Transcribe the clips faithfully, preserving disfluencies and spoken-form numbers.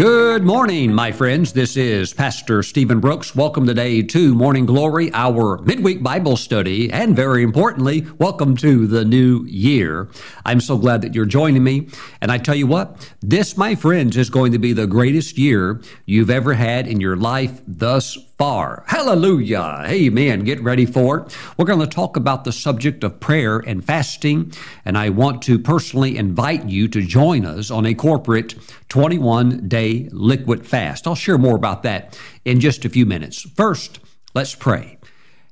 Good morning, my friends. This is Pastor Stephen Brooks. Welcome today to Morning Glory, our midweek Bible study, and very importantly, welcome to the new year. I'm so glad that you're joining me. And I tell you what, this, my friends, is going to be the greatest year you've ever had in your life thus far. Far. Hallelujah. Amen. Get ready for it. We're going to talk about the subject of prayer and fasting, and I want to personally invite you to join us on a corporate twenty-one day liquid fast. I'll share more about that in just a few minutes. First, let's pray.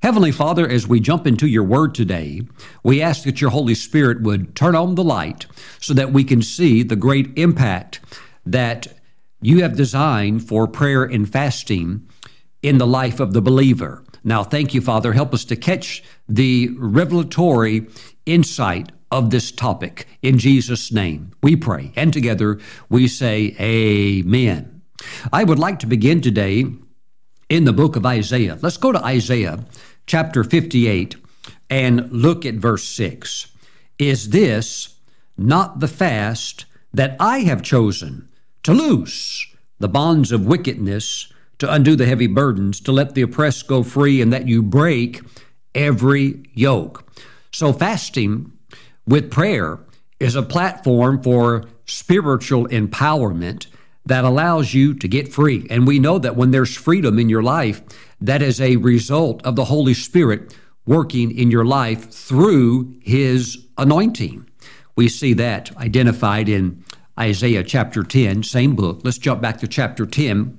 Heavenly Father, as we jump into your word today, we ask that your Holy Spirit would turn on the light so that we can see the great impact that you have designed for prayer and fasting in the life of the believer. Now, thank you, Father. Help us to catch the revelatory insight of this topic. In Jesus' name, we pray. And together we say, amen. I would like to begin today in the book of Isaiah. Let's go to Isaiah chapter fifty-eight and look at verse six. Is this not the fast that I have chosen, to loose the bonds of wickedness, to undo the heavy burdens, to let the oppressed go free, and that you break every yoke? So fasting with prayer is a platform for spiritual empowerment that allows you to get free. And we know that when there's freedom in your life, that is a result of the Holy Spirit working in your life through his anointing. We see that identified in Isaiah chapter ten, same book. Let's jump back to chapter ten.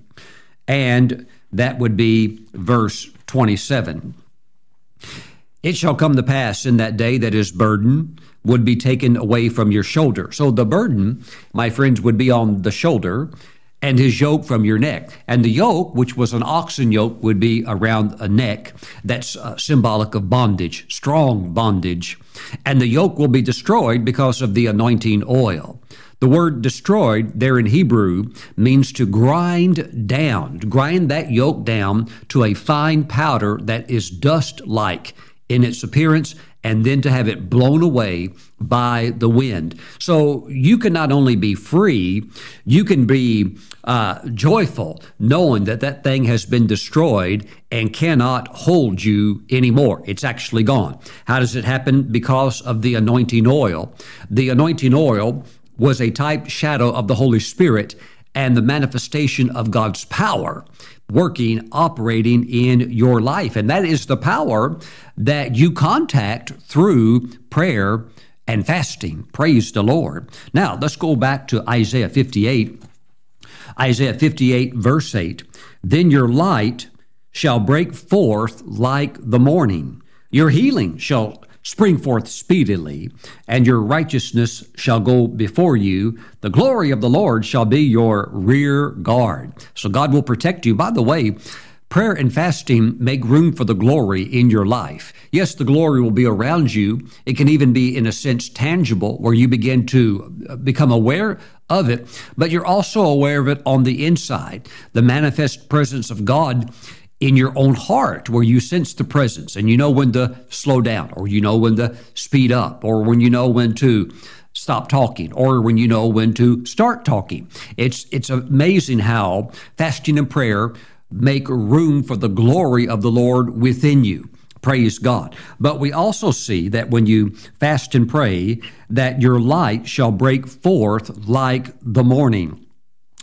And that would be verse twenty-seven. It shall come to pass in that day that his burden would be taken away from your shoulder. So the burden, my friends, would be on the shoulder, and his yoke from your neck. And the yoke, which was an oxen yoke, would be around a neck. That's uh, symbolic of bondage, strong bondage. And the yoke will be destroyed because of the anointing oil. The word destroyed there in Hebrew means to grind down, to grind that yoke down to a fine powder that is dust-like in its appearance, and then to have it blown away by the wind. So you can not only be free, you can be uh, joyful, knowing that that thing has been destroyed and cannot hold you anymore. It's actually gone. How does it happen? Because of the anointing oil. The anointing oil was a type shadow of the Holy Spirit and the manifestation of God's power working, operating in your life. And that is the power that you contact through prayer and fasting. Praise the Lord. Now, let's go back to Isaiah fifty-eight. Isaiah fifty-eight, verse eight. Then your light shall break forth like the morning. Your healing shall spring forth speedily, and your righteousness shall go before you. The glory of the Lord shall be your rear guard. So God will protect you. By the way, prayer and fasting make room for the glory in your life. Yes, the glory will be around you. It can even be, in a sense, tangible, where you begin to become aware of it, but you're also aware of it on the inside. The manifest presence of God in your own heart, where you sense the presence and you know when to slow down, or you know when to speed up, or when you know when to stop talking, or when you know when to start talking. It's it's amazing how fasting and prayer make room for the glory of the Lord within you. Praise God. But we also see that when you fast and pray, that your light shall break forth like the morning.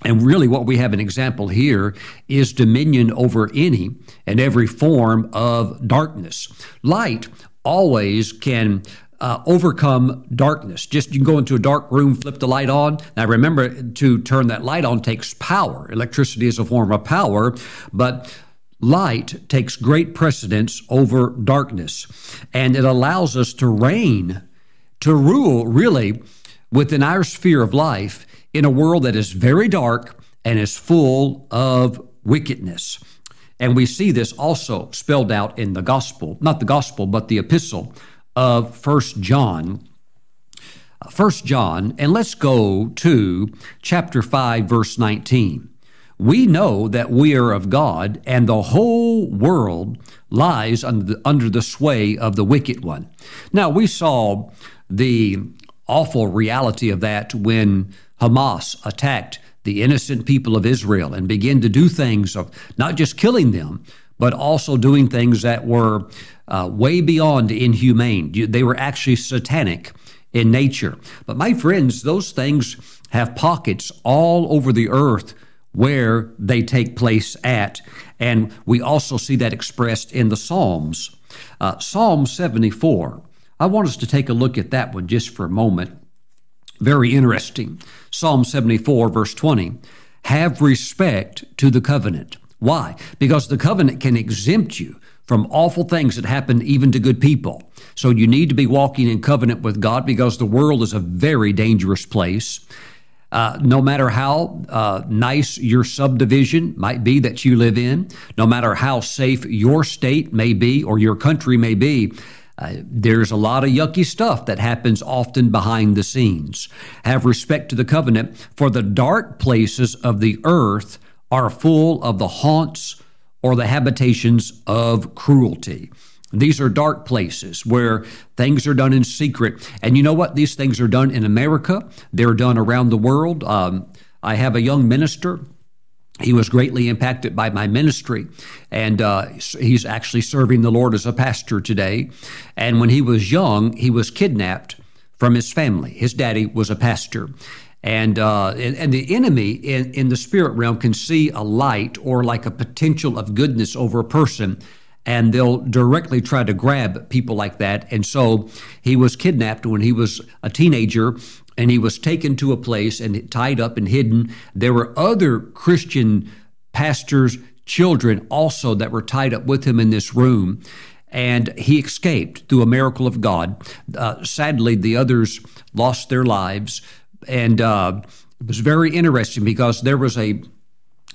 And really what we have an example here is dominion over any and every form of darkness. Light always can uh, overcome darkness. Just you can go into a dark room, flip the light on. Now remember, to turn that light on takes power. Electricity is a form of power, but light takes great precedence over darkness. And it allows us to reign, to rule really within our sphere of life, in a world that is very dark and is full of wickedness. And we see this also spelled out in the gospel, not the gospel, but the epistle of First John. First John, and let's go to chapter five, verse nineteen. We know that we are of God, and the whole world lies under the, under the sway of the wicked one. Now, we saw the awful reality of that when Hamas attacked the innocent people of Israel and begin to do things of not just killing them, but also doing things that were uh, way beyond inhumane. They were actually satanic in nature. But my friends, those things have pockets all over the earth where they take place at. And we also see that expressed in the Psalms. Uh, Psalm seventy-four, I want us to take a look at that one just for a moment. Very interesting. Psalm seventy-four, verse twenty, have respect to the covenant. Why? Because the covenant can exempt you from awful things that happen even to good people. So you need to be walking in covenant with God because the world is a very dangerous place. Uh, no matter how uh, nice your subdivision might be that you live in, no matter how safe your state may be or your country may be, Uh, there's a lot of yucky stuff that happens often behind the scenes. Have respect to the covenant, for the dark places of the earth are full of the haunts or the habitations of cruelty. These are dark places where things are done in secret. And you know what? These things are done in America. They're done around the world. Um, I have a young minister. He was greatly impacted by my ministry, and uh, he's actually serving the Lord as a pastor today. And when he was young, he was kidnapped from his family. His daddy was a pastor. And uh, and, and the enemy in, in the spirit realm can see a light or like a potential of goodness over a person, and they'll directly try to grab people like that. And so he was kidnapped when he was a teenager, and he was taken to a place and tied up and hidden. There were other Christian pastors' children also that were tied up with him in this room, and he escaped through a miracle of God. Uh, sadly, the others lost their lives, and uh, it was very interesting because there was a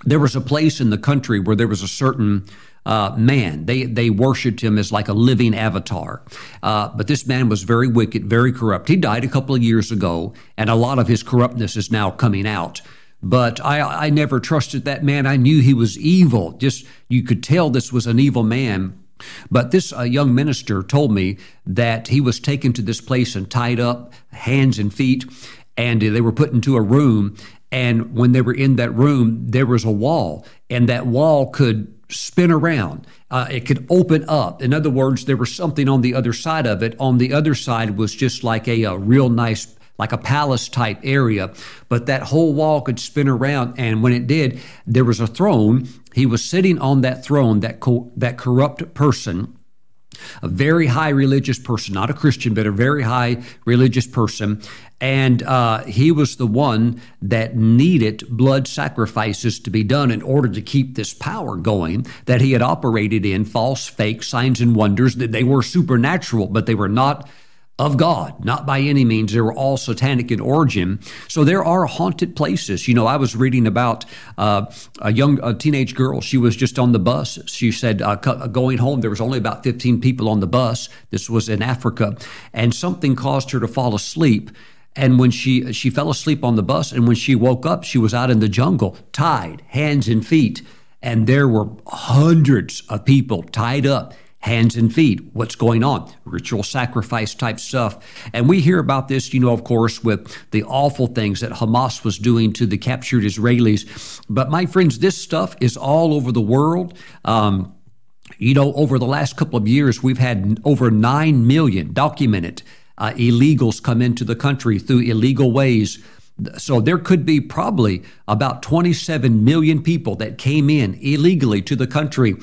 there was a place in the country where there was a certain Uh, man. They they worshipped him as like a living avatar. Uh, but this man was very wicked, very corrupt. He died a couple of years ago, and a lot of his corruptness is now coming out. But I, I never trusted that man. I knew he was evil. Just, you could tell this was an evil man. But this uh, young minister told me that he was taken to this place and tied up, hands and feet, and they were put into a room. And when they were in that room, there was a wall, and that wall could spin around. Uh, it could open up. In other words, there was something on the other side of it. On the other side was just like a, a real nice, like a palace type area. But that whole wall could spin around. And when it did, there was a throne. He was sitting on that throne, that co- that corrupt person, a very high religious person, not a Christian, but a very high religious person. And uh, he was the one that needed blood sacrifices to be done in order to keep this power going that he had operated in, false, fake signs and wonders. That they were supernatural, but they were not of God, not by any means. They were all satanic in origin. So there are haunted places. You know, I was reading about uh, a young a teenage girl. She was just on the bus. She said uh, going home, there was only about fifteen people on the bus. This was in Africa. And something caused her to fall asleep. And when she, she fell asleep on the bus, and when she woke up, she was out in the jungle, tied, hands and feet. And there were hundreds of people tied up, hands and feet. What's going on? Ritual sacrifice type stuff. And we hear about this, you know, of course, with the awful things that Hamas was doing to the captured Israelis. But my friends, this stuff is all over the world. Um, you know, over the last couple of years, we've had over nine million documented uh, illegals come into the country through illegal ways. So there could be probably about twenty-seven million people that came in illegally to the country.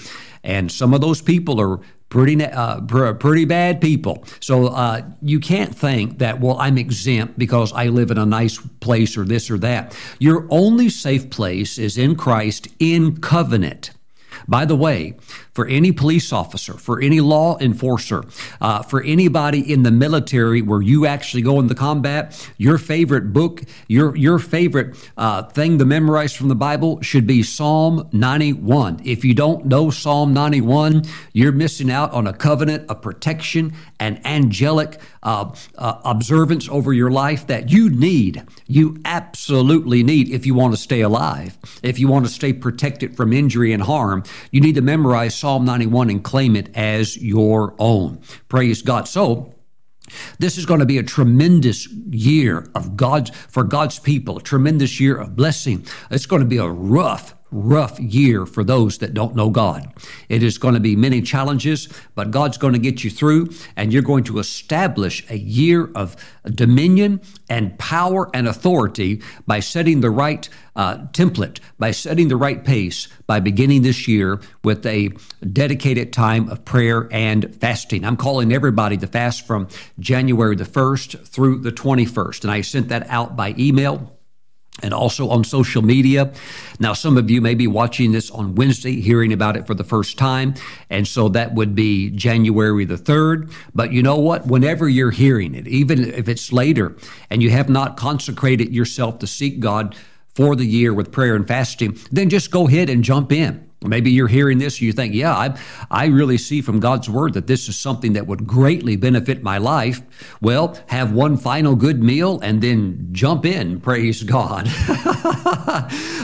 And some of those people are pretty uh, pretty bad people. So uh, you can't think that, well, I'm exempt because I live in a nice place or this or that. Your only safe place is in Christ, in covenant. By the way, for any police officer, for any law enforcer, uh, for anybody in the military where you actually go into combat, your favorite book, your your favorite uh, thing to memorize from the Bible should be Psalm ninety-one. If you don't know Psalm ninety-one, you're missing out on a covenant, a protection, an angelic uh, uh, observance over your life that you need. You absolutely need if you want to stay alive, if you want to stay protected from injury and harm. You need to memorize Psalm ninety-one and claim it as your own. Praise God. So This is going to be a tremendous year of God's, for God's people, a tremendous year of blessing. It's going to be a rough, rough year for those that don't know God. It is going to be many challenges, but God's going to get you through, and you're going to establish a year of dominion and power and authority by setting the right uh, template, by setting the right pace, by beginning this year with a dedicated time of prayer and fasting. I'm calling everybody to fast from January the first through the twenty-first, and I sent that out by email and also on social media. Now, some of you may be watching this on Wednesday, hearing about it for the first time, and so that would be January the third. But you know what? Whenever you're hearing it, even if it's later, and you have not consecrated yourself to seek God for the year with prayer and fasting, then just go ahead and jump in. Maybe you're hearing this and you think, yeah, I, I really see from God's word that this is something that would greatly benefit my life. Well, have one final good meal and then jump in. Praise God.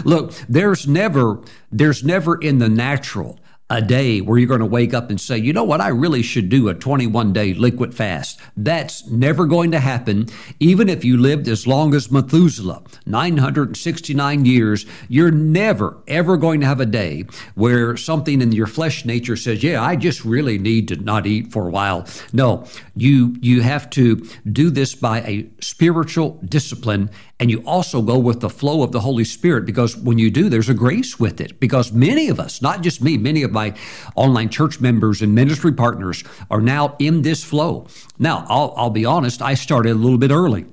Look, there's never, there's never in the natural a day where you're going to wake up and say, you know what, I really should do a twenty-one day liquid fast. That's never going to happen. Even if you lived as long as Methuselah, nine hundred sixty-nine years, you're never, ever going to have a day where something in your flesh nature says, yeah, I just really need to not eat for a while. No, you, you have to do this by a spiritual discipline. And you also go with the flow of the Holy Spirit, because when you do, there's a grace with it. Because many of us, not just me, many of my online church members and ministry partners are now in this flow. Now, I'll, I'll be honest, I started a little bit early.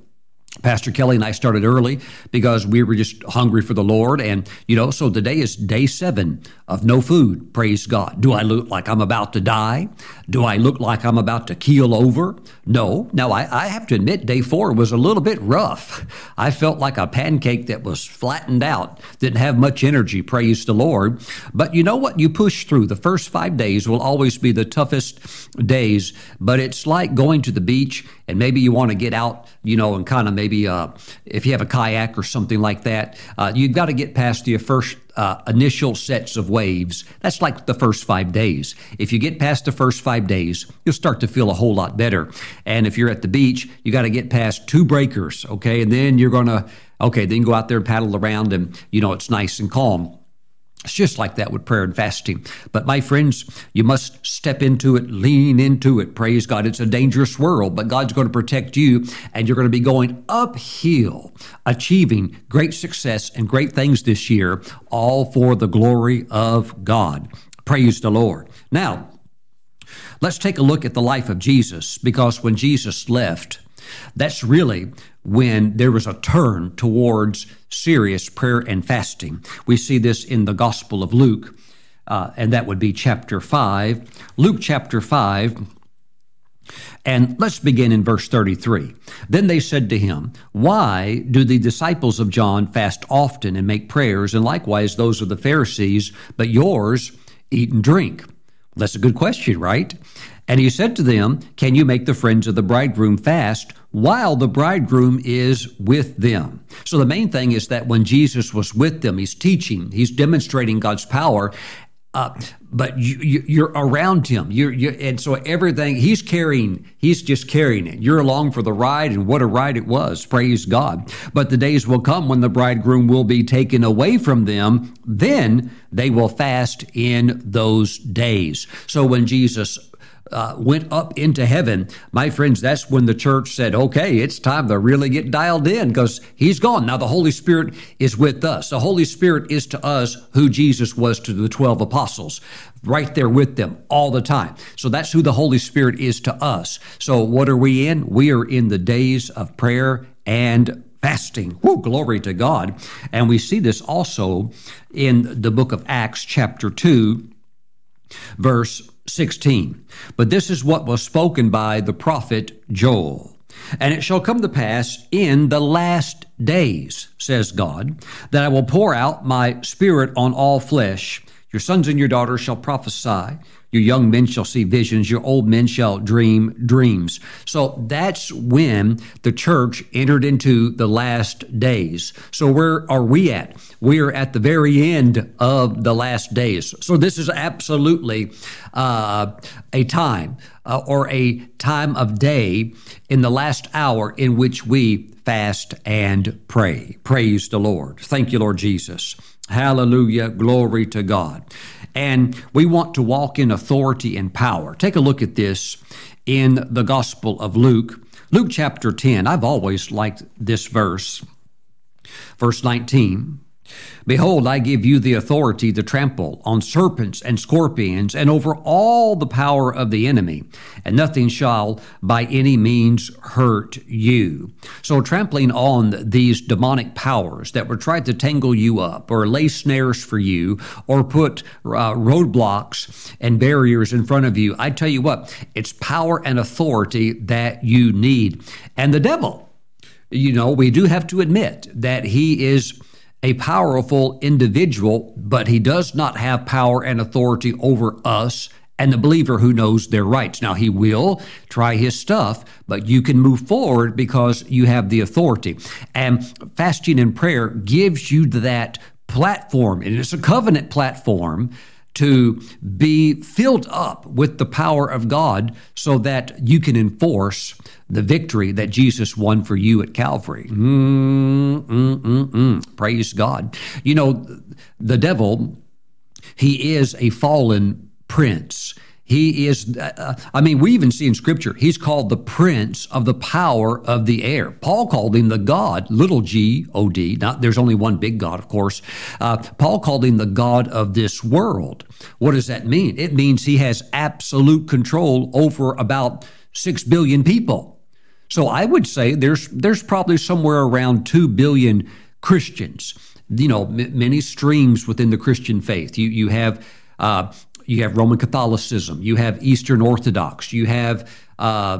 Pastor Kelly and I started early because we were just hungry for the Lord. And, you know, so today is day seven of no food. Praise God. Do I look like I'm about to die? Do I look like I'm about to keel over? No. Now, I, I have to admit, day four was a little bit rough. I felt like a pancake that was flattened out, didn't have much energy. Praise the Lord. But you know what? You push through. The first five days will always be the toughest days, but it's like going to the beach and maybe you want to get out, you know, and kind of Maybe uh, if you have a kayak or something like that, uh, you've got to get past the first uh, initial sets of waves. That's like the first five days. If you get past the first five days, you'll start to feel a whole lot better. And if you're at the beach, you got to get past two breakers, okay? And then you're going to, okay, then go out there and paddle around and, you know, it's nice and calm. It's just like that with prayer and fasting. But my friends, you must step into it, lean into it. Praise God. It's a dangerous world, but God's going to protect you, and you're going to be going uphill, achieving great success and great things this year, all for the glory of God. Praise the Lord. Now, let's take a look at the life of Jesus, because when Jesus left, that's really when there was a turn towards serious prayer and fasting. We see this in the Gospel of Luke, uh, and that would be chapter five, Luke chapter five. And let's begin in verse thirty-three. Then they said to him, why do the disciples of John fast often and make prayers, and likewise those of the Pharisees, but yours eat and drink? That's a good question, right? And he said to them, can you make the friends of the bridegroom fast while the bridegroom is with them? So the main thing is that when Jesus was with them, he's teaching, he's demonstrating God's power, uh, but you, you, you're around him. You're, you're, and so everything he's carrying, he's just carrying it. You're along for the ride, and what a ride it was. Praise God. But the days will come when the bridegroom will be taken away from them. Then they will fast in those days. So when Jesus Uh, went up into heaven, my friends, that's when the church said, okay, it's time to really get dialed in, because he's gone. Now the Holy Spirit is with us. The Holy Spirit is to us who Jesus was to the twelve apostles, right there with them all the time. So that's who the Holy Spirit is to us. So what are we in? We are in the days of prayer and fasting. Woo, glory to God. And we see this also in the book of Acts chapter two, verse sixteen. But this is what was spoken by the prophet Joel. And it shall come to pass in the last days, says God, that I will pour out my spirit on all flesh. Your sons and your daughters shall prophesy. Your young men shall see visions. Your old men shall dream dreams. So that's when the church entered into the last days. So where are we at? We are at the very end of the last days. So this is absolutely uh, a time uh, or a time of day in the last hour in which we fast and pray. Praise the Lord. Thank you, Lord Jesus. Hallelujah. Glory to God. And we want to walk in authority and power. Take a look at this in the Gospel of Luke. Luke chapter ten. I've always liked this verse. Verse nineteen. Behold, I give you the authority to trample on serpents and scorpions and over all the power of the enemy, and nothing shall by any means hurt you. So trampling on these demonic powers that were trying to tangle you up or lay snares for you or put uh, roadblocks and barriers in front of you, I tell you what, it's power and authority that you need. And the devil, you know, we do have to admit that he is a powerful individual, but he does not have power and authority over us and the believer who knows their rights. Now, he will try his stuff, but you can move forward because you have the authority. And fasting and prayer gives you that platform, and it's a covenant platform, to be filled up with the power of God so that you can enforce the victory that Jesus won for you at Calvary. Mm, mm, mm, mm. Praise God. You know, the devil, he is a fallen prince. He is, uh, I mean, we even see in Scripture, he's called the prince of the power of the air. Paul called him the God, little G O D. Not, there's only one big God, of course. Uh, Paul called him the God of this world. What does that mean? It means he has absolute control over about six billion people. So I would say there's there's probably somewhere around two billion Christians. You know, m- many streams within the Christian faith. You, you have... Uh, You have Roman Catholicism, you have Eastern Orthodox, you have uh,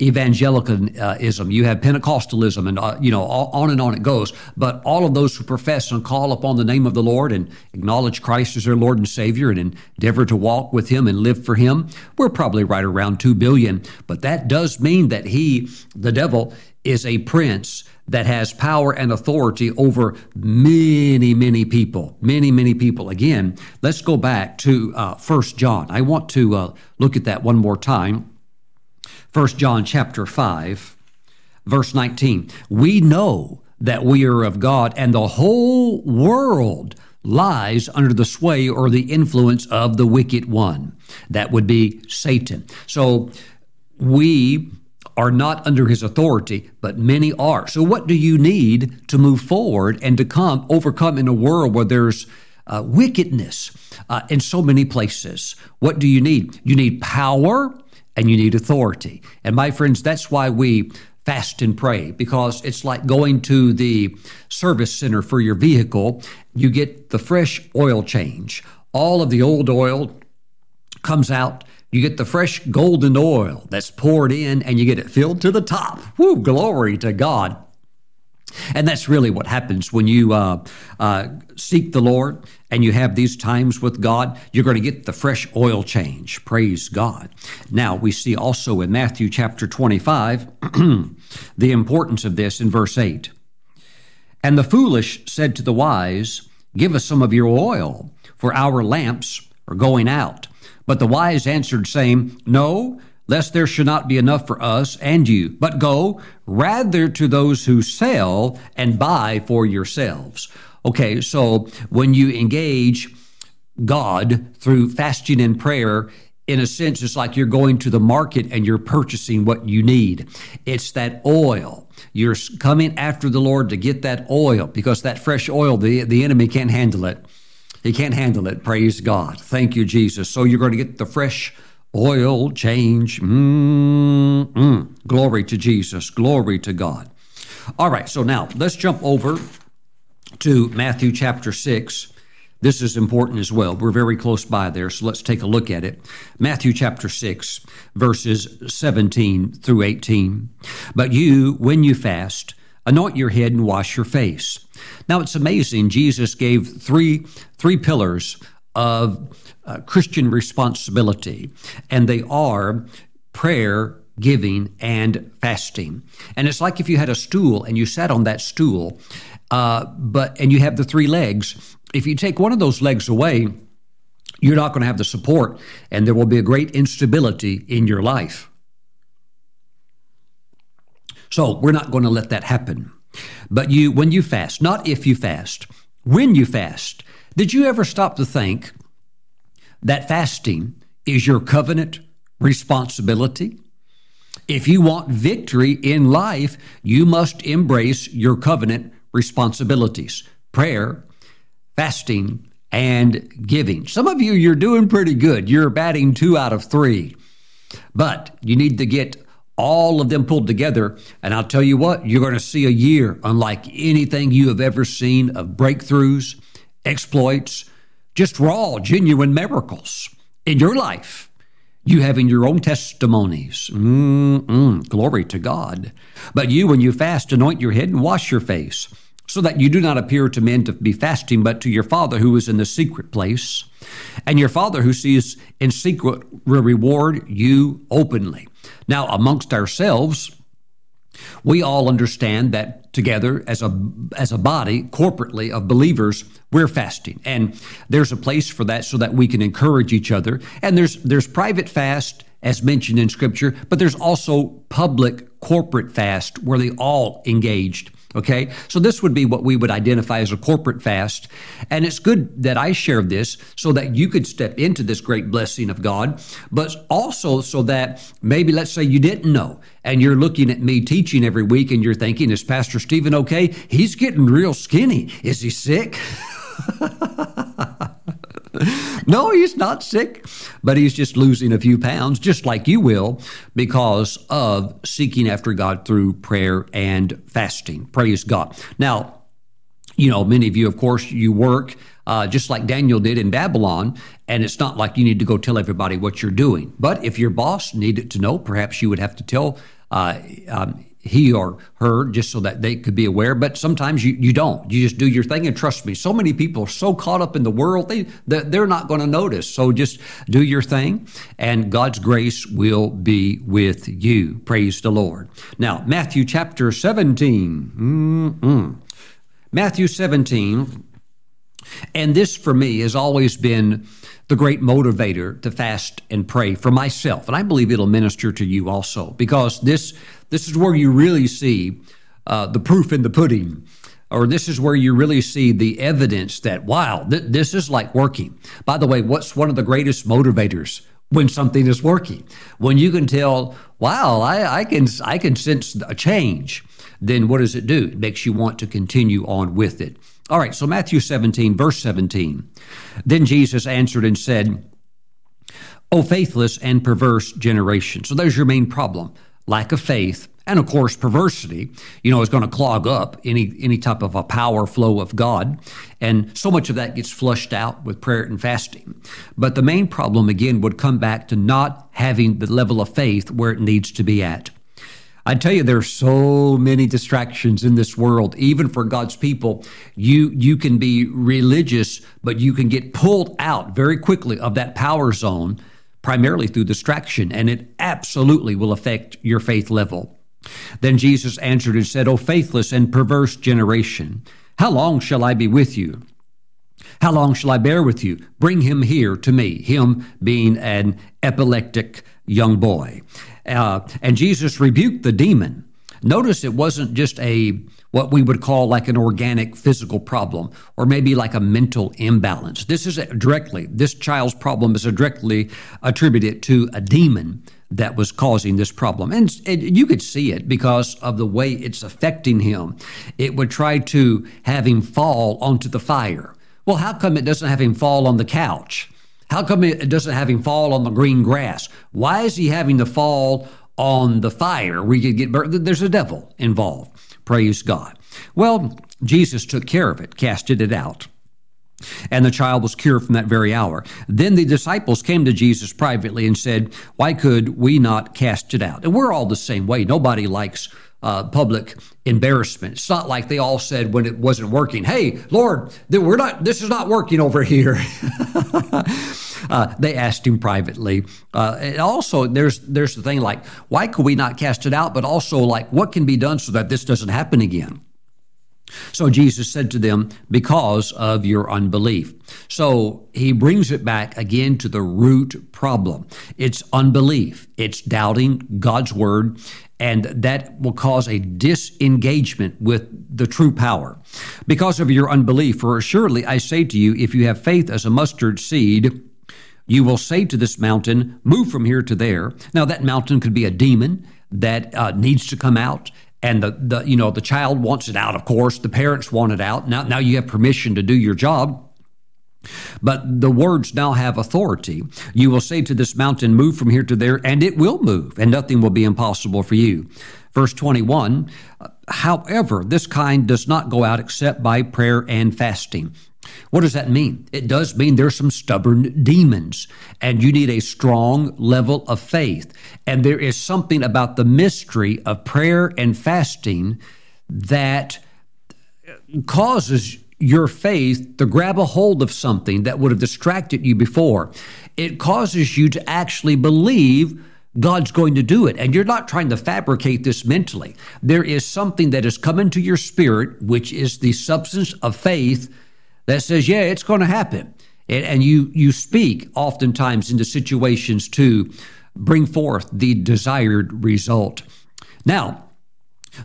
evangelicalism, you have Pentecostalism, and uh, you know, on and on it goes. But all of those who profess and call upon the name of the Lord and acknowledge Christ as their Lord and Savior and endeavor to walk with Him and live for Him, we're probably right around two billion. But that does mean that he, the devil, is a prince that has power and authority over many, many people, many, many people. Again, let's go back to uh, First John. I want to uh, look at that one more time. First John chapter five, verse nineteen. We know that we are of God, and the whole world lies under the sway or the influence of the wicked one. That would be Satan. So we are not under his authority, but many are. So what do you need to move forward and to come overcome in a world where there's uh, wickedness uh, in so many places? What do you need? You need power and you need authority. And my friends, that's why we fast and pray, because it's like going to the service center for your vehicle. You get the fresh oil change. All of the old oil comes out. You get the fresh golden oil that's poured in, and you get it filled to the top. Woo, glory to God. And that's really what happens when you uh, uh, seek the Lord and you have these times with God. You're going to get the fresh oil change. Praise God. Now, we see also in Matthew chapter twenty-five the importance of this in verse eight. And the foolish said to the wise, give us some of your oil, for our lamps are going out. But the wise answered, saying, no, lest there should not be enough for us and you, but go rather to those who sell and buy for yourselves. Okay, so when you engage God through fasting and prayer, in a sense, it's like you're going to the market and you're purchasing what you need. It's that oil. You're coming after the Lord to get that oil, because that fresh oil, the, the enemy can't handle it. He can't handle it. Praise God. Thank you, Jesus. So you're going to get the fresh oil change. Mm-mm. Glory to Jesus. Glory to God. All right. So now let's jump over to Matthew chapter six. This is important as well. We're very close by there. So let's take a look at it. Matthew chapter six, verses seventeen through eighteen. But you, when you fast, anoint your head and wash your face. Now, it's amazing. Jesus gave three three pillars of uh, Christian responsibility, and they are prayer, giving, and fasting. And it's like if you had a stool and you sat on that stool, uh, but and you have the three legs. If you take one of those legs away, you're not going to have the support, and there will be a great instability in your life. So we're not going to let that happen. But you, when you fast, not if you fast, when you fast, did you ever stop to think that fasting is your covenant responsibility? If you want victory in life, you must embrace your covenant responsibilities: prayer, fasting, and giving. Some of you, you're doing pretty good. You're batting two out of three, but you need to get all of them pulled together. And I'll tell you what, you're going to see a year unlike anything you have ever seen of breakthroughs, exploits, just raw, genuine miracles in your life. You having your own testimonies. Mm-mm, glory to God. But you, when you fast, anoint your head and wash your face, so that you do not appear to men to be fasting, but to your Father who is in the secret place. And your Father who sees in secret will reward you openly. Now, amongst ourselves, we all understand that together as a as a body, corporately, of believers, we're fasting. And there's a place for that so that we can encourage each other. And there's there's private fast, as mentioned in Scripture, but there's also public corporate fast where they all engaged. Okay, so this would be what we would identify as a corporate fast. And it's good that I shared this so that you could step into this great blessing of God, but also so that maybe, let's say you didn't know, and you're looking at me teaching every week and you're thinking, is Pastor Stephen okay? He's getting real skinny. Is he sick? No, he's not sick, but he's just losing a few pounds, just like you will, because of seeking after God through prayer and fasting. Praise God. Now, you know, many of you, of course, you work uh, just like Daniel did in Babylon, and it's not like you need to go tell everybody what you're doing. But if your boss needed to know, perhaps you would have to tell uh, um, he or her just so that they could be aware. But sometimes you, you don't. You just do your thing. And trust me, so many people are so caught up in the world, they, they're not going to notice. So just do your thing, and God's grace will be with you. Praise the Lord. Now, Matthew chapter seventeen. Mm-mm. Matthew seventeen. And this for me has always been the great motivator to fast and pray for myself. And I believe it'll minister to you also, because this this is where you really see uh, the proof in the pudding, or this is where you really see the evidence that, wow, th- this is like working. By the way, what's one of the greatest motivators when something is working? When you can tell, wow, I, I can I can sense a change, then what does it do? It makes you want to continue on with it. All right, so Matthew seventeen, verse seventeen. Then Jesus answered and said, "O faithless and perverse generation." So there's your main problem, lack of faith. And of course, perversity, you know, is going to clog up any any type of a power flow of God. And so much of that gets flushed out with prayer and fasting. But the main problem, again, would come back to not having the level of faith where it needs to be at. I tell you, there are so many distractions in this world, even for God's people. You you can be religious, but you can get pulled out very quickly of that power zone, primarily through distraction, and it absolutely will affect your faith level. Then Jesus answered and said, "O faithless and perverse generation, how long shall I be with you? How long shall I bear with you? Bring him here to me," him being an epileptic young boy. Uh, and Jesus rebuked the demon. Notice it wasn't just a, what we would call like an organic physical problem, or maybe like a mental imbalance. This is directly, this child's problem is directly attributed to a demon that was causing this problem. And, and you could see it because of the way it's affecting him. It would try to have him fall onto the fire. Well, how come it doesn't have him fall on the couch? How come it doesn't have him fall on the green grass? Why is he having to fall on the fire? We could get burned. There's a devil involved. Praise God. Well, Jesus took care of it, casted it out, and the child was cured from that very hour. Then the disciples came to Jesus privately and said, "Why could we not cast it out?" And we're all the same way. Nobody likes uh, public embarrassment. It's not like they all said when it wasn't working, "Hey, Lord, we're not. This is not working over here." Uh, they asked him privately. Uh, and also, there's there's the thing like, why could we not cast it out? But also, like, what can be done so that this doesn't happen again? So Jesus said to them, because of your unbelief. So he brings it back again to the root problem. It's unbelief. It's doubting God's word, and that will cause a disengagement with the true power. Because of your unbelief, for assuredly I say to you, if you have faith as a mustard seed, you will say to this mountain, move from here to there. Now that mountain could be a demon that uh, needs to come out. And the, the you know, the child wants it out, of course. The parents want it out. Now, now you have permission to do your job. But the words now have authority. You will say to this mountain, move from here to there, and it will move, and nothing will be impossible for you. Verse twenty-one, however, this kind does not go out except by prayer and fasting. What does that mean? It does mean there's some stubborn demons, and you need a strong level of faith. And there is something about the mystery of prayer and fasting that causes your faith to grab a hold of something that would have distracted you before. It causes you to actually believe God's going to do it. And you're not trying to fabricate this mentally. There is something that has come into your spirit, which is the substance of faith, that says, yeah, it's going to happen. And, and you you speak oftentimes into situations to bring forth the desired result. Now,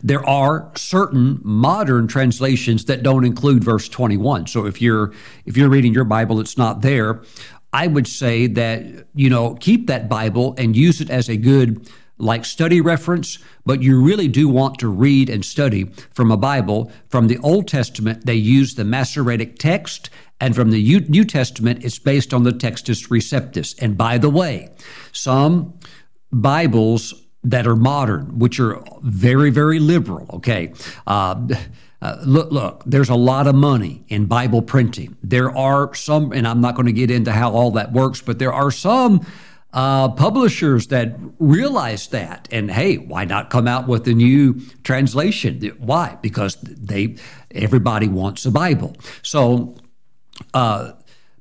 there are certain modern translations that don't include verse twenty-one. So if you're if you're reading your Bible, it's not there. I would say that, you know, keep that Bible and use it as a good like study reference, but you really do want to read and study from a Bible. From the Old Testament, they use the Masoretic text, and from the New Testament, it's based on the Textus Receptus. And by the way, some Bibles that are modern, which are very, very liberal, okay, uh, Uh, look, look, there's a lot of money in Bible printing. There are some, and I'm not going to get into how all that works, but there are some Uh, publishers that realize that, and hey, why not come out with a new translation? Why? Because they, everybody wants a Bible. So, uh,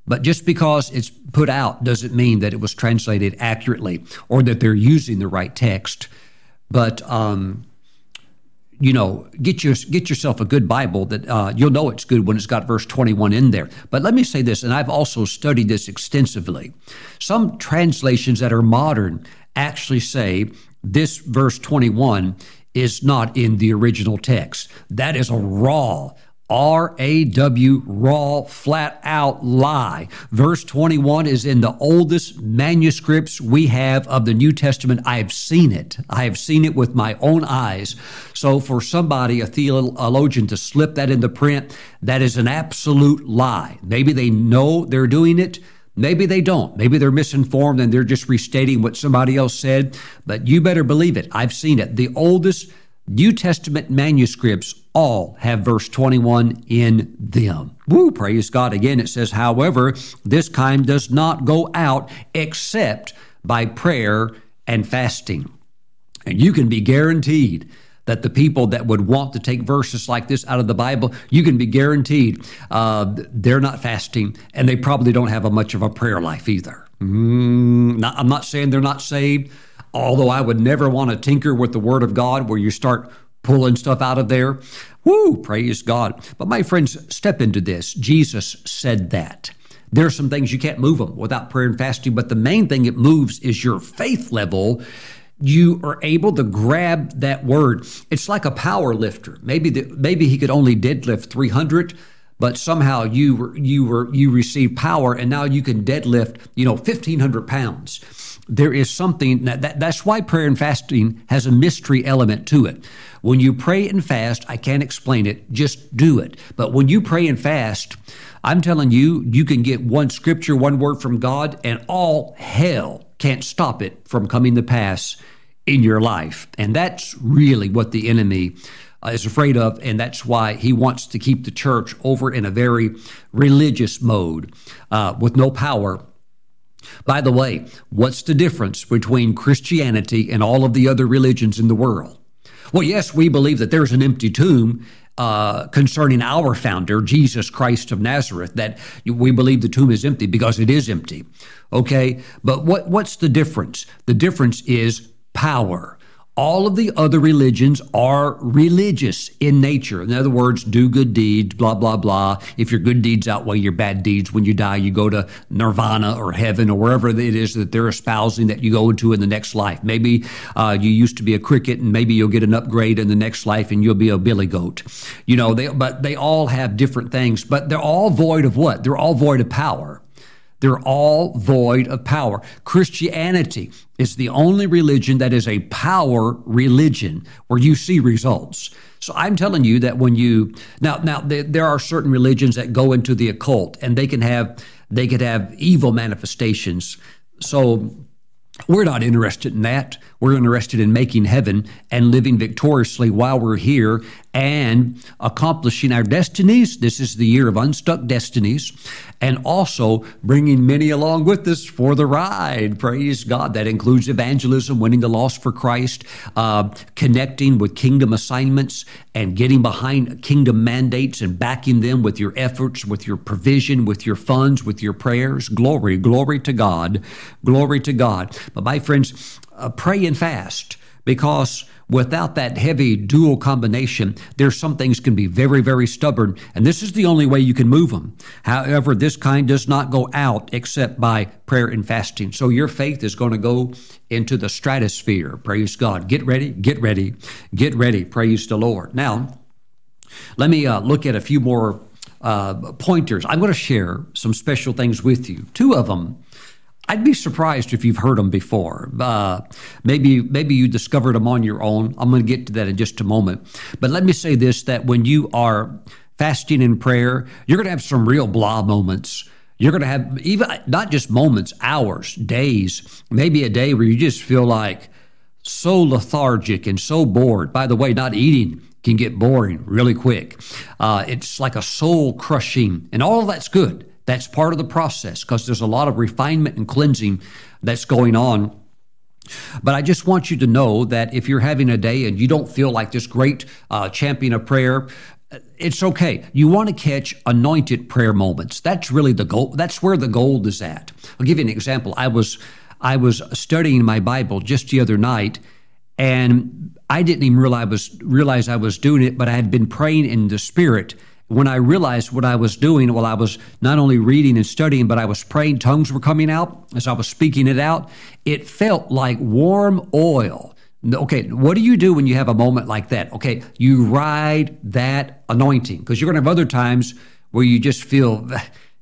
but just because it's put out doesn't mean that it was translated accurately or that they're using the right text. But um, you know, get your get yourself a good Bible that uh, you'll know it's good when it's got verse twenty-one in there. But let me say this, and I've also studied this extensively. Some translations that are modern actually say this verse twenty-one is not in the original text. That is a raw, R A W, raw, flat out lie. Verse twenty-one is in the oldest manuscripts we have of the New Testament. I have seen it. I have seen it with my own eyes. So for somebody, a theologian, to slip that into print, that is an absolute lie. Maybe they know they're doing it. Maybe they don't. Maybe they're misinformed and they're just restating what somebody else said, but you better believe it. I've seen it. The oldest New Testament manuscripts all have verse twenty-one in them. Woo, praise God. Again, it says, however, this kind does not go out except by prayer and fasting. And you can be guaranteed that the people that would want to take verses like this out of the Bible, you can be guaranteed uh, they're not fasting, and they probably don't have a much of a prayer life either. Mm, not, I'm not saying they're not saved, although I would never want to tinker with the Word of God where you start pulling stuff out of there. Woo, praise God. But my friends, step into this. Jesus said that. There are some things you can't move them without prayer and fasting, but the main thing it moves is your faith level. You are able to grab that word. It's like a power lifter. Maybe the, maybe he could only deadlift three hundred, but somehow you were, you were, you received power, and now you can deadlift, you know, fifteen hundred pounds. There is something that, that that's why prayer and fasting has a mystery element to it. When you pray and fast, I can't explain it. Just do it. But when you pray and fast, I'm telling you, you can get one scripture, one word from God, and all hell can't stop it from coming to pass in your life. And that's really what the enemy Uh, is afraid of, and that's why he wants to keep the church over in a very religious mode uh, with no power. By the way, what's the difference between Christianity and all of the other religions in the world? Well, yes, we believe that there's an empty tomb uh, concerning our founder, Jesus Christ of Nazareth, that we believe the tomb is empty because it is empty. Okay, but what what's the difference? The difference is power. All of the other religions are religious in nature. In other words, do good deeds, blah, blah, blah. If your good deeds outweigh your bad deeds, when you die, you go to nirvana or heaven or wherever it is that they're espousing that you go into in the next life. Maybe uh, you used to be a cricket and maybe you'll get an upgrade in the next life and you'll be a billy goat. You know, they, but they all have different things, but they're all void of what? They're all void of power. They're all void of power. Christianity is the only religion that is a power religion where you see results. So I'm telling you that when you, now, now there are certain religions that go into the occult and they can have, they could have evil manifestations. So we're not interested in that. We're interested in making heaven and living victoriously while we're here and accomplishing our destinies. This is the year of unstuck destinies and also bringing many along with us for the ride. Praise God. That includes evangelism, winning the lost for Christ, uh, connecting with kingdom assignments and getting behind kingdom mandates and backing them with your efforts, with your provision, with your funds, with your prayers. Glory, glory to God. Glory to God. But my friends, uh, pray and fast, because without that heavy dual combination, there's some things can be very, very stubborn. And this is the only way you can move them. However, this kind does not go out except by prayer and fasting. So your faith is going to go into the stratosphere. Praise God. Get ready, get ready, get ready. Praise the Lord. Now, let me uh, look at a few more uh, pointers. I'm going to share some special things with you. Two of them. I'd be surprised if you've heard them before. Uh, maybe maybe you discovered them on your own. I'm going to get to that in just a moment. But let me say this, that when you are fasting in prayer, you're going to have some real blah moments. You're going to have even not just moments, hours, days, maybe a day where you just feel like so lethargic and so bored. By the way, not eating can get boring really quick. Uh, it's like a soul crushing, and all of that's good. That's part of the process because there's a lot of refinement and cleansing that's going on. But I just want you to know that if you're having a day and you don't feel like this great uh, champion of prayer, it's okay. You want to catch anointed prayer moments. That's really the goal. That's where the gold is at. I'll give you an example. I was I was studying my Bible just the other night, and I didn't even realize, realize I was doing it, but I had been praying in the Spirit. When I realized what I was doing, well, I was not only reading and studying, but I was praying. Tongues were coming out as I was speaking it out. It felt like warm oil. Okay, what do you do when you have a moment like that? Okay, you ride that anointing because you're going to have other times where you just feel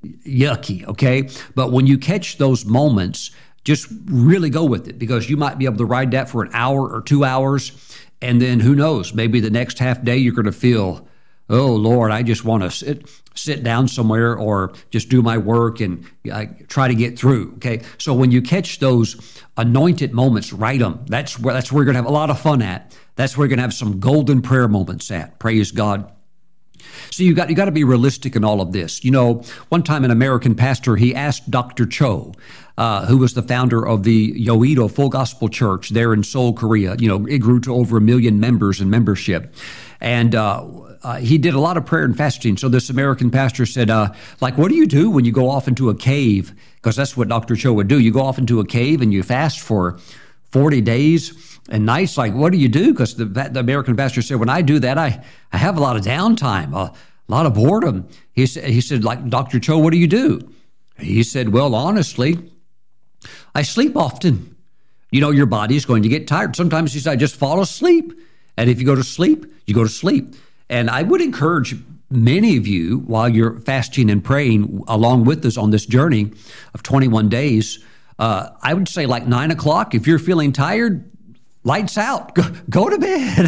yucky, okay? But when you catch those moments, just really go with it because you might be able to ride that for an hour or two hours. And then who knows, maybe the next half day you're going to feel, oh, Lord, I just want to sit sit down somewhere or just do my work and uh, try to get through, okay? So when you catch those anointed moments, write them. That's where, that's where you're going to have a lot of fun at. That's where you're going to have some golden prayer moments at. Praise God. So you got you got to be realistic in all of this. You know, one time an American pastor, he asked Doctor Cho, uh, who was the founder of the Yoido Full Gospel Church there in Seoul, Korea. You know, it grew to over a million members in membership. And uh, uh, he did a lot of prayer and fasting. So this American pastor said, uh, like, what do you do when you go off into a cave? Because that's what Doctor Cho would do. You go off into a cave and you fast for forty days. And nights, like, what do you do? Because the, the American pastor said, when I do that, I, I have a lot of downtime, a, a lot of boredom. He said, he said, like, Doctor Cho, what do you do? He said, well, honestly, I sleep often. You know, your body is going to get tired. Sometimes he said, I just fall asleep. And if you go to sleep, you go to sleep. And I would encourage many of you, while you're fasting and praying along with us on this journey of twenty-one days, uh, I would say like nine o'clock, if you're feeling tired, lights out, go, go to bed.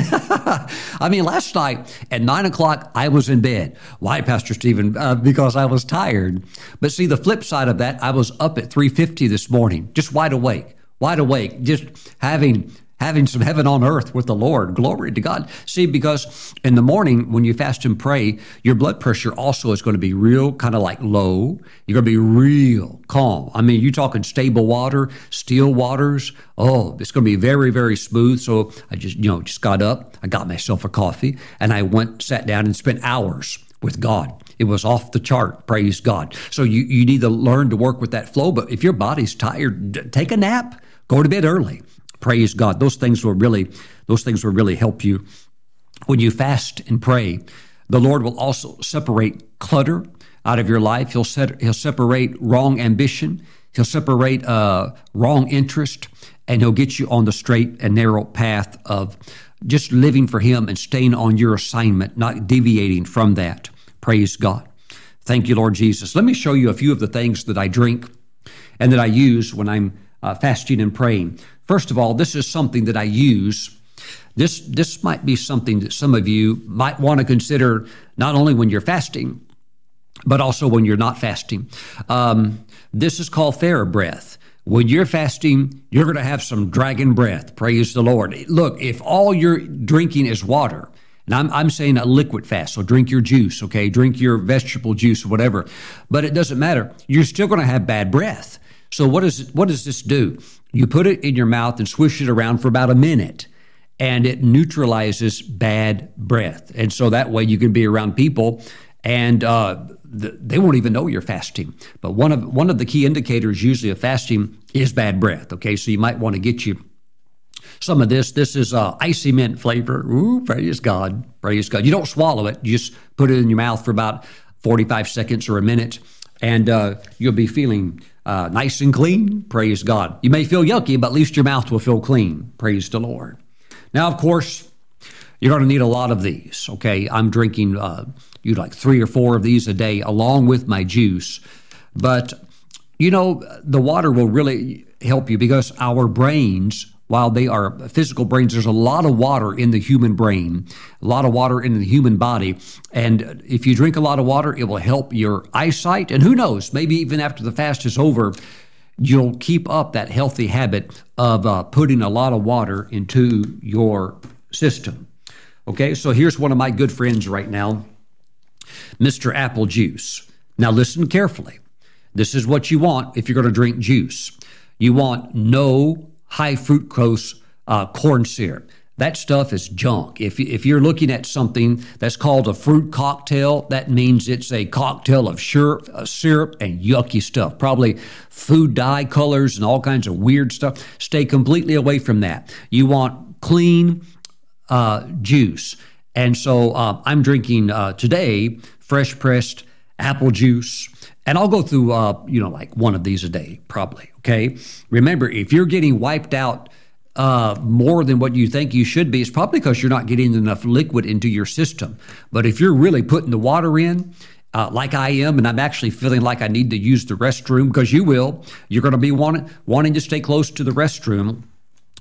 I mean, last night at nine o'clock, I was in bed. Why, Pastor Stephen? Uh, because I was tired. But see, the flip side of that, I was up at three fifty this morning, just wide awake, wide awake, just having having some heaven on earth with the Lord. Glory to God. See, because in the morning when you fast and pray, your blood pressure also is going to be real, kind of like low. You're going to be real calm. I mean, you're talking stable water, still waters. Oh, it's going to be very, very smooth. So I just, you know, just got up. I got myself a coffee and I went, sat down and spent hours with God. It was off the chart. Praise God. So you, you need to learn to work with that flow. But if your body's tired, take a nap, go to bed early. Praise God. Those things will really, those things will really help you. When you fast and pray, the Lord will also separate clutter out of your life. He'll set, he'll separate wrong ambition. He'll separate uh, wrong interest, and he'll get you on the straight and narrow path of just living for him and staying on your assignment, not deviating from that. Praise God. Thank you, Lord Jesus. Let me show you a few of the things that I drink and that I use when I'm uh, fasting and praying. First of all, this is something that I use. This this might be something that some of you might want to consider not only when you're fasting, but also when you're not fasting. Um, this is called Farabreath. When you're fasting, you're going to have some dragon breath. Praise the Lord. Look, if all you're drinking is water, and I'm, I'm saying a liquid fast, so drink your juice, okay? Drink your vegetable juice or whatever, but it doesn't matter. You're still going to have bad breath. So what is it, what does this do? You put it in your mouth and swish it around for about a minute, and it neutralizes bad breath. And so that way you can be around people and uh, the, they won't even know you're fasting. But one of one of the key indicators usually of fasting is bad breath, okay? So you might want to get you some of this. This is uh, icy mint flavor. Ooh, praise God, praise God. You don't swallow it. You just put it in your mouth for about forty-five seconds or a minute, and uh, you'll be feeling uh, nice and clean. Praise God. You may feel yucky, but at least your mouth will feel clean. Praise the Lord. Now, of course, you're going to need a lot of these, okay? I'm drinking uh, you like three or four of these a day along with my juice. But, you know, the water will really help you because our brains, while they are physical brains, there's a lot of water in the human brain, a lot of water in the human body. And if you drink a lot of water, it will help your eyesight. And who knows, maybe even after the fast is over, you'll keep up that healthy habit of uh, putting a lot of water into your system. Okay, so here's one of my good friends right now, Mister Apple Juice. Now listen carefully. This is what you want if you're going to drink juice. You want no high fructose uh, corn syrup. That stuff is junk. If if you're looking at something that's called a fruit cocktail, that means it's a cocktail of syrup, uh, syrup and yucky stuff, probably food dye colors and all kinds of weird stuff. Stay completely away from that. You want clean uh, juice. And so uh, I'm drinking uh, today fresh pressed apple juice. And I'll go through, uh, you know, like one of these a day, probably. Okay. Remember, if you're getting wiped out uh, more than what you think you should be, it's probably because you're not getting enough liquid into your system. But if you're really putting the water in, uh, like I am, and I'm actually feeling like I need to use the restroom, because you will, you're going to be wanting, wanting to stay close to the restroom.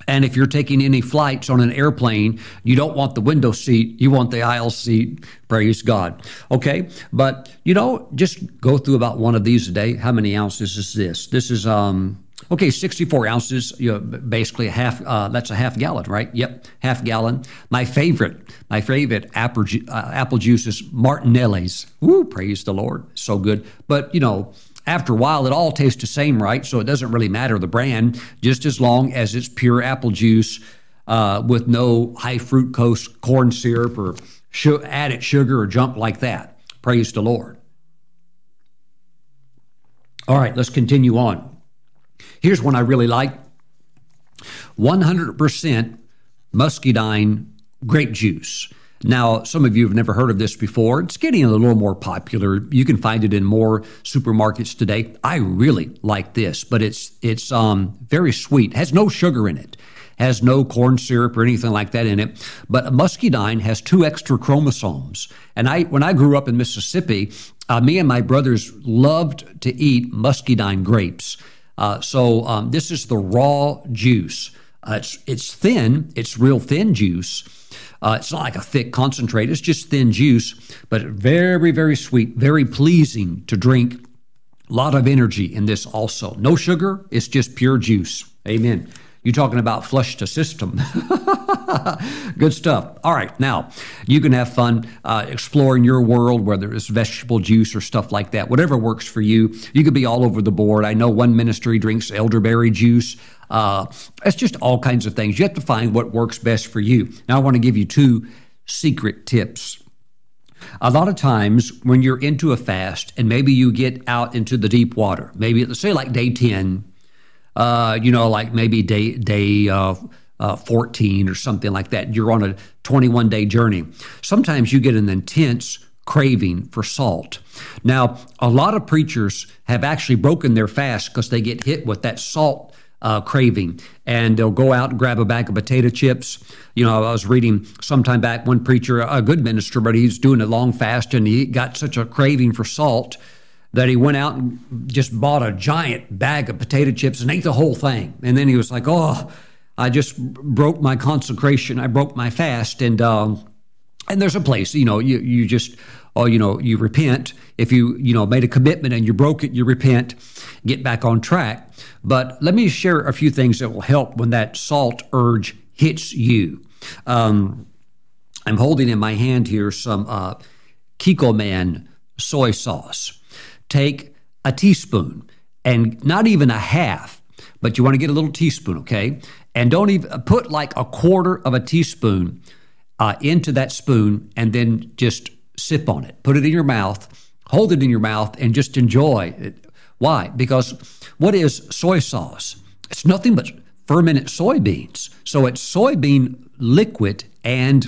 And if you're taking any flights on an airplane, you don't want the window seat. You want the aisle seat. Praise God. Okay. But, you know, just go through about one of these a day. How many ounces is this? This is, um, okay, sixty-four ounces, you know, basically a half, uh, that's a half gallon, right? Yep. Half gallon. My favorite, my favorite apple, ju- uh, apple juice is Martinelli's. Woo, praise the Lord. So good. But, you know, after a while, it all tastes the same, right? So it doesn't really matter the brand, just as long as it's pure apple juice uh, with no high fructose corn syrup or sh- added sugar or junk like that. Praise the Lord. All right, let's continue on. Here's one I really like. one hundred percent muscadine grape juice. Now, some of you have never heard of this before. It's getting a little more popular. You can find it in more supermarkets today. I really like this, but it's it's um, very sweet. Has no sugar in it. Has no corn syrup or anything like that in it. But muscadine has two extra chromosomes. And I, when I grew up in Mississippi, uh, me and my brothers loved to eat muscadine grapes. Uh, so um, this is the raw juice. Uh, it's it's thin. It's real thin juice. Uh, it's not like a thick concentrate. It's just thin juice, but very, very sweet, very pleasing to drink. A lot of energy in this also. No sugar. It's just pure juice. Amen. You're talking about flush the system. Good stuff. All right. Now, you can have fun uh, exploring your world, whether it's vegetable juice or stuff like that, whatever works for you. You could be all over the board. I know one ministry drinks elderberry juice. Uh, it's just all kinds of things. You have to find what works best for you. Now, I want to give you two secret tips. A lot of times when you're into a fast and maybe you get out into the deep water, maybe let's say like day ten, uh, you know, like maybe day day uh, uh, fourteen or something like that. You're on a twenty-one day journey. Sometimes you get an intense craving for salt. Now, a lot of preachers have actually broken their fast because they get hit with that salt Uh, craving, and they'll go out and grab a bag of potato chips. You know, I was reading sometime back one preacher, a good minister, but he's doing a long fast and he got such a craving for salt that he went out and just bought a giant bag of potato chips and ate the whole thing. And then he was like, oh, I just broke my consecration. I broke my fast. And, um, and there's a place, you know, you, you just, oh, you know, you repent. If you, you know, made a commitment and you broke it, you repent, get back on track. But let me share a few things that will help when that salt urge hits you. Um, I'm holding in my hand here some uh, Kikkoman soy sauce. Take a teaspoon, and not even a half, but you want to get a little teaspoon, okay? And don't even put like a quarter of a teaspoon uh, into that spoon, and then just sip on it. Put it in your mouth, hold it in your mouth, and just enjoy it. Why? Because what is soy sauce? It's nothing but fermented soybeans. So it's soybean liquid, and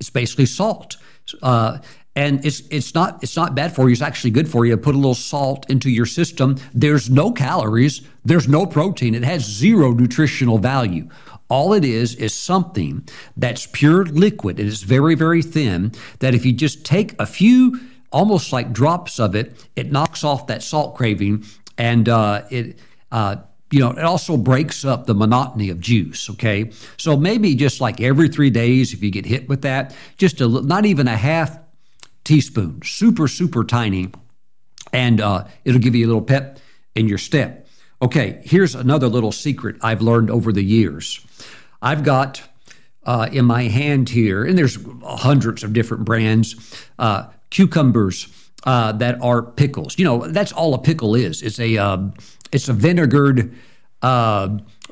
it's basically salt. Uh, and it's it's not it's not bad for you. It's actually good for you. Put a little salt into your system. There's no calories. There's no protein. It has zero nutritional value. All it is is something that's pure liquid, and it's very, very thin, that if you just take a few, almost like drops of it, it knocks off that salt craving, and uh, it, uh, you know, it also breaks up the monotony of juice, okay? So maybe just like every three days, if you get hit with that, just a, not even a half teaspoon, super, super tiny, and uh, it'll give you a little pep in your step. Okay, here's another little secret I've learned over the years. I've got uh, in my hand here, and there's hundreds of different brands, uh, cucumbers uh, that are pickles. You know, that's all a pickle is. It's a uh, it's a vinegared uh,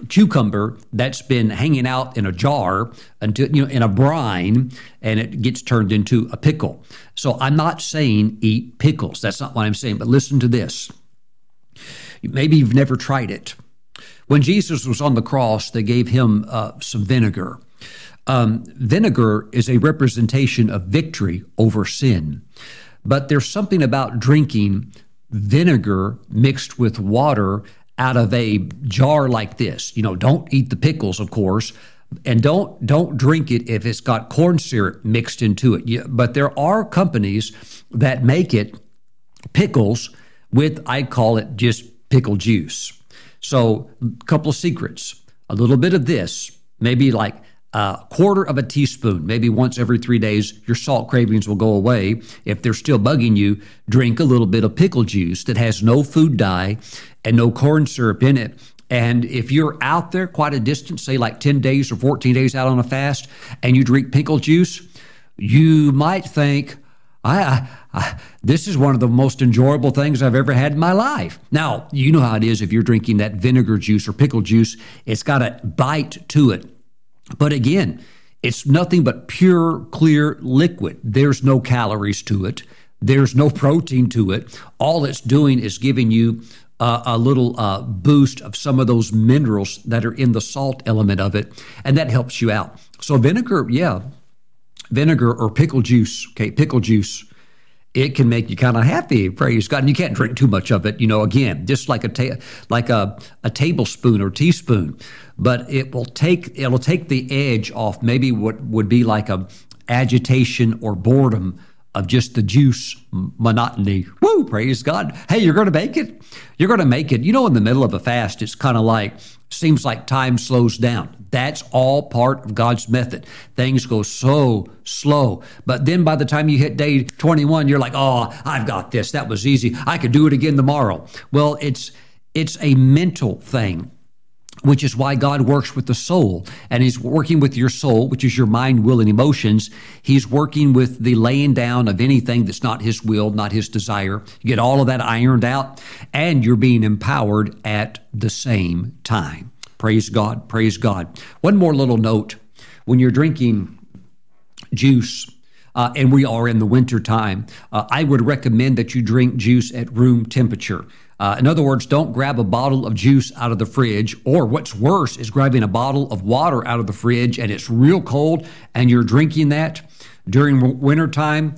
cucumber that's been hanging out in a jar until, you know, in a brine, and it gets turned into a pickle. So I'm not saying eat pickles. That's not what I'm saying. But listen to this. Maybe you've never tried it. When Jesus was on the cross, they gave him uh, some vinegar. Um, vinegar is a representation of victory over sin. But there's something about drinking vinegar mixed with water out of a jar like this. You know, don't eat the pickles, of course, and don't don't drink it if it's got corn syrup mixed into it. Yeah, but there are companies that make it pickles with, I call it just pickle juice. So a couple of secrets, a little bit of this, maybe like a quarter of a teaspoon, maybe once every three days, your salt cravings will go away. If they're still bugging you, drink a little bit of pickle juice that has no food dye and no corn syrup in it. And if you're out there quite a distance, say like ten days or fourteen days out on a fast, and you drink pickle juice, you might think, I, I, this is one of the most enjoyable things I've ever had in my life. Now, you know how it is if you're drinking that vinegar juice or pickle juice. It's got a bite to it. But again, it's nothing but pure, clear liquid. There's no calories to it. There's no protein to it. All it's doing is giving you uh, a little uh, boost of some of those minerals that are in the salt element of it, and that helps you out. So vinegar, yeah. Vinegar or pickle juice, okay, pickle juice, it can make you kind of happy, praise God. And you can't drink too much of it, you know, again, just like a ta- like a, a tablespoon or teaspoon. But it will take it'll take the edge off maybe what would be like a agitation or boredom of just the juice monotony. Woo, praise God. Hey, you're going to make it. You're going to make it. You know, in the middle of a fast, it's kind of like, seems like time slows down. That's all part of God's method. Things go so slow. But then by the time you hit day twenty-one, you're like, oh, I've got this. That was easy. I could do it again tomorrow. Well, it's it's a mental thing. which is why God works with the soul. And he's working with your soul, which is your mind, will, and emotions. He's working with the laying down of anything that's not his will, not his desire. You get all of that ironed out, and you're being empowered at the same time. Praise God, praise God. One more little note. When you're drinking juice, Uh, and we are in the winter time, uh, I would recommend that you drink juice at room temperature. Uh, in other words, don't grab a bottle of juice out of the fridge, or what's worse is grabbing a bottle of water out of the fridge and it's real cold and you're drinking that during winter time.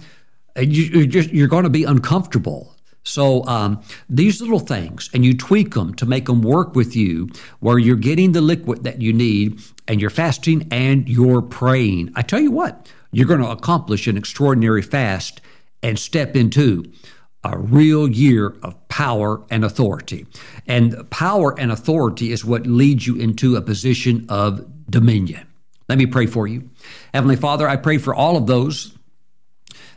You, you're, just, you're going to be uncomfortable. So um, these little things, and you tweak them to make them work with you, where you're getting the liquid that you need and you're fasting and you're praying. I tell you what, you're going to accomplish an extraordinary fast and step into a real year of power and authority. And power and authority is what leads you into a position of dominion. Let me pray for you. Heavenly Father, I pray for all of those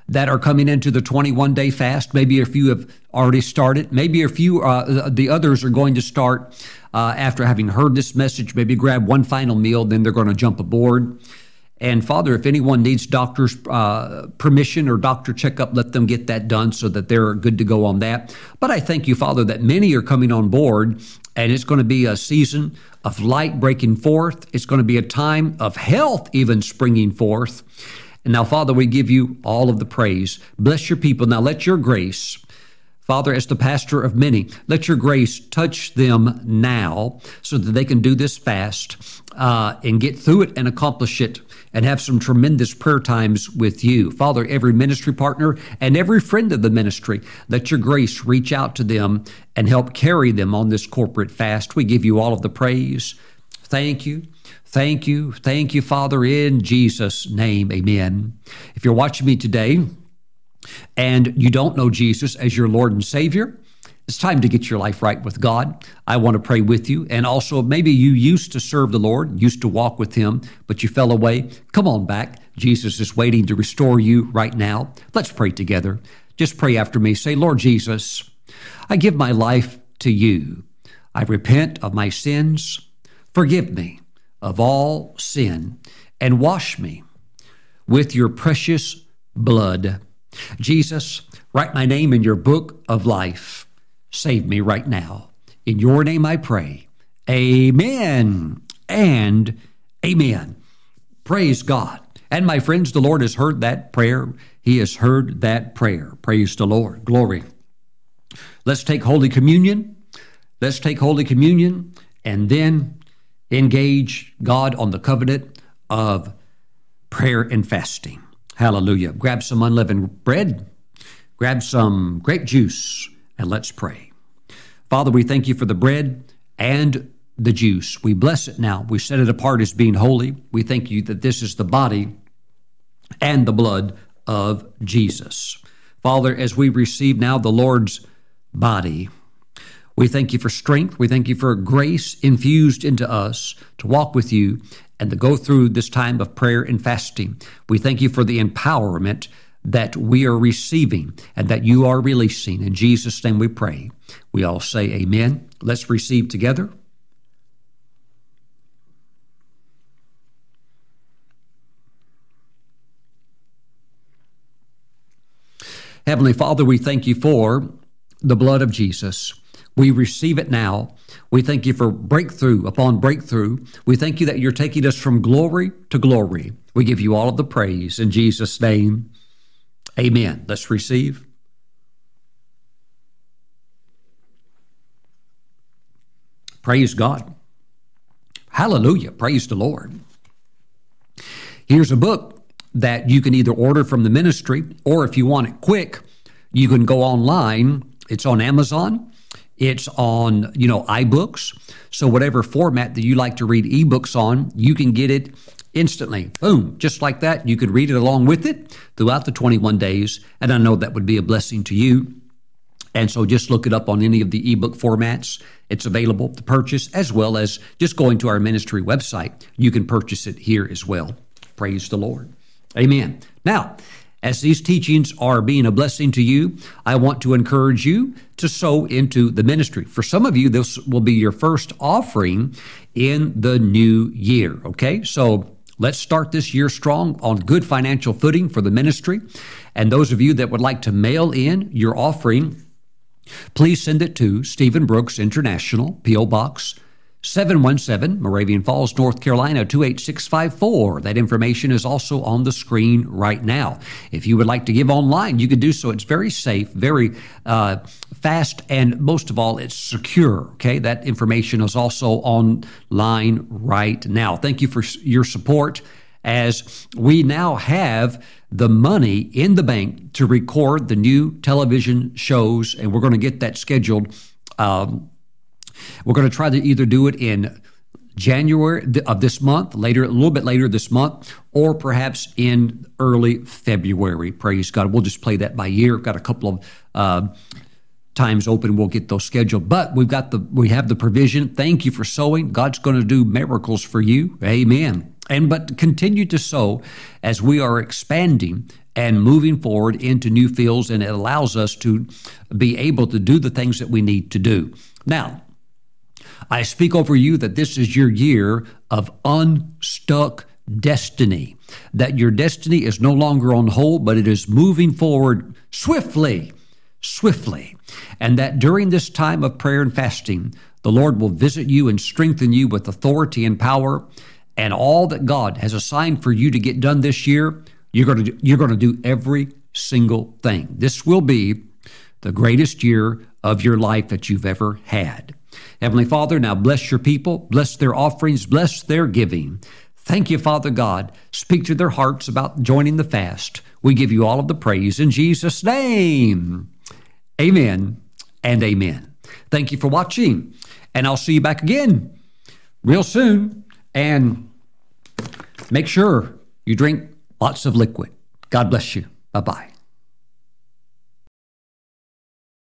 that are coming into the twenty-one day fast. Maybe a few have already started. Maybe a few, uh, the others are going to start uh, after having heard this message, maybe grab one final meal, then they're going to jump aboard. And Father, if anyone needs doctor's uh, permission or doctor checkup, let them get that done so that they're good to go on that. But I thank you, Father, that many are coming on board, and it's going to be a season of light breaking forth. It's going to be a time of health even springing forth. And now, Father, we give you all of the praise. Bless your people. Now let your grace, Father, as the pastor of many, let your grace touch them now so that they can do this fast uh, and get through it and accomplish it and have some tremendous prayer times with you. Father, every ministry partner and every friend of the ministry, let your grace reach out to them and help carry them on this corporate fast. We give you all of the praise. Thank you. Thank you. Thank you, Father, in Jesus' name. Amen. If you're watching me today, and you don't know Jesus as your Lord and Savior, it's time to get your life right with God. I want to pray with you. And also, maybe you used to serve the Lord, used to walk with him, but you fell away. Come on back. Jesus is waiting to restore you right now. Let's pray together. Just pray after me. Say, Lord Jesus, I give my life to you. I repent of my sins. Forgive me of all sin and wash me with your precious blood. Jesus, write my name in your book of life. Save me right now. In your name I pray. Amen and amen. Praise God. And my friends, the Lord has heard that prayer. He has heard that prayer. Praise the Lord. Glory. Let's take Holy Communion. Let's take Holy Communion and then engage God on the covenant of prayer and fasting. Hallelujah. Grab some unleavened bread, grab some grape juice, and let's pray. Father, we thank you for the bread and the juice. We bless it now. We set it apart as being holy. We thank you that this is the body and the blood of Jesus. Father, as we receive now the Lord's body, we thank you for strength. We thank you for grace infused into us to walk with you and to go through this time of prayer and fasting. We thank you for the empowerment that we are receiving and that you are releasing. In Jesus' name we pray. We all say amen. Let's receive together. Heavenly Father, we thank you for the blood of Jesus. We receive it now. We thank you for breakthrough upon breakthrough. We thank you that you're taking us from glory to glory. We give you all of the praise in Jesus' name. Amen. Let's receive. Praise God. Hallelujah. Praise the Lord. Here's a book that you can either order from the ministry, or if you want it quick, you can go online. It's on Amazon. It's on, you know, iBooks. So whatever format that you like to read ebooks on, you can get it instantly. Boom, just like that. You could read it along with it throughout the twenty-one days. And I know that would be a blessing to you. And so just look it up on any of the ebook formats. It's available to purchase, as well as just going to our ministry website. You can purchase it here as well. Praise the Lord. Amen. Now, As these teachings are being a blessing to you, I want to encourage you to sow into the ministry. For some of you, this will be your first offering in the new year, okay? So let's start this year strong on good financial footing for the ministry. And those of you that would like to mail in your offering, please send it to Stephen Brooks International, P O. Box seven one seven, Moravian Falls, North Carolina, two eight six five four. That information is also on the screen right now. If you would like to give online, you can do so. It's very safe, very uh, fast, and most of all, it's secure, okay? That information is also online right now. Thank you for your support as we now have the money in the bank to record the new television shows, and we're going to get that scheduled. Um, We're going to try to either do it in January of this month, later, a little bit later this month, or perhaps in early February. Praise God. We'll just play that by ear. We've got a couple of uh, times open. We'll get those scheduled, but we've got the, we have the provision. Thank you for sowing. God's going to do miracles for you. Amen. And, but continue to sow as we are expanding and moving forward into new fields. And it allows us to be able to do the things that we need to do. Now, I speak over you that this is your year of unstuck destiny, that your destiny is no longer on hold, but it is moving forward swiftly, swiftly, and that during this time of prayer and fasting, the Lord will visit you and strengthen you with authority and power, and all that God has assigned for you to get done this year, you're going to do, you're going to do every single thing. This will be the greatest year of your life that you've ever had. Heavenly Father, now bless your people, bless their offerings, bless their giving. Thank you, Father God. Speak to their hearts about joining the fast. We give you all of the praise in Jesus' name. Amen and amen. Thank you for watching, and I'll see you back again real soon. And make sure you drink lots of liquid. God bless you. Bye-bye.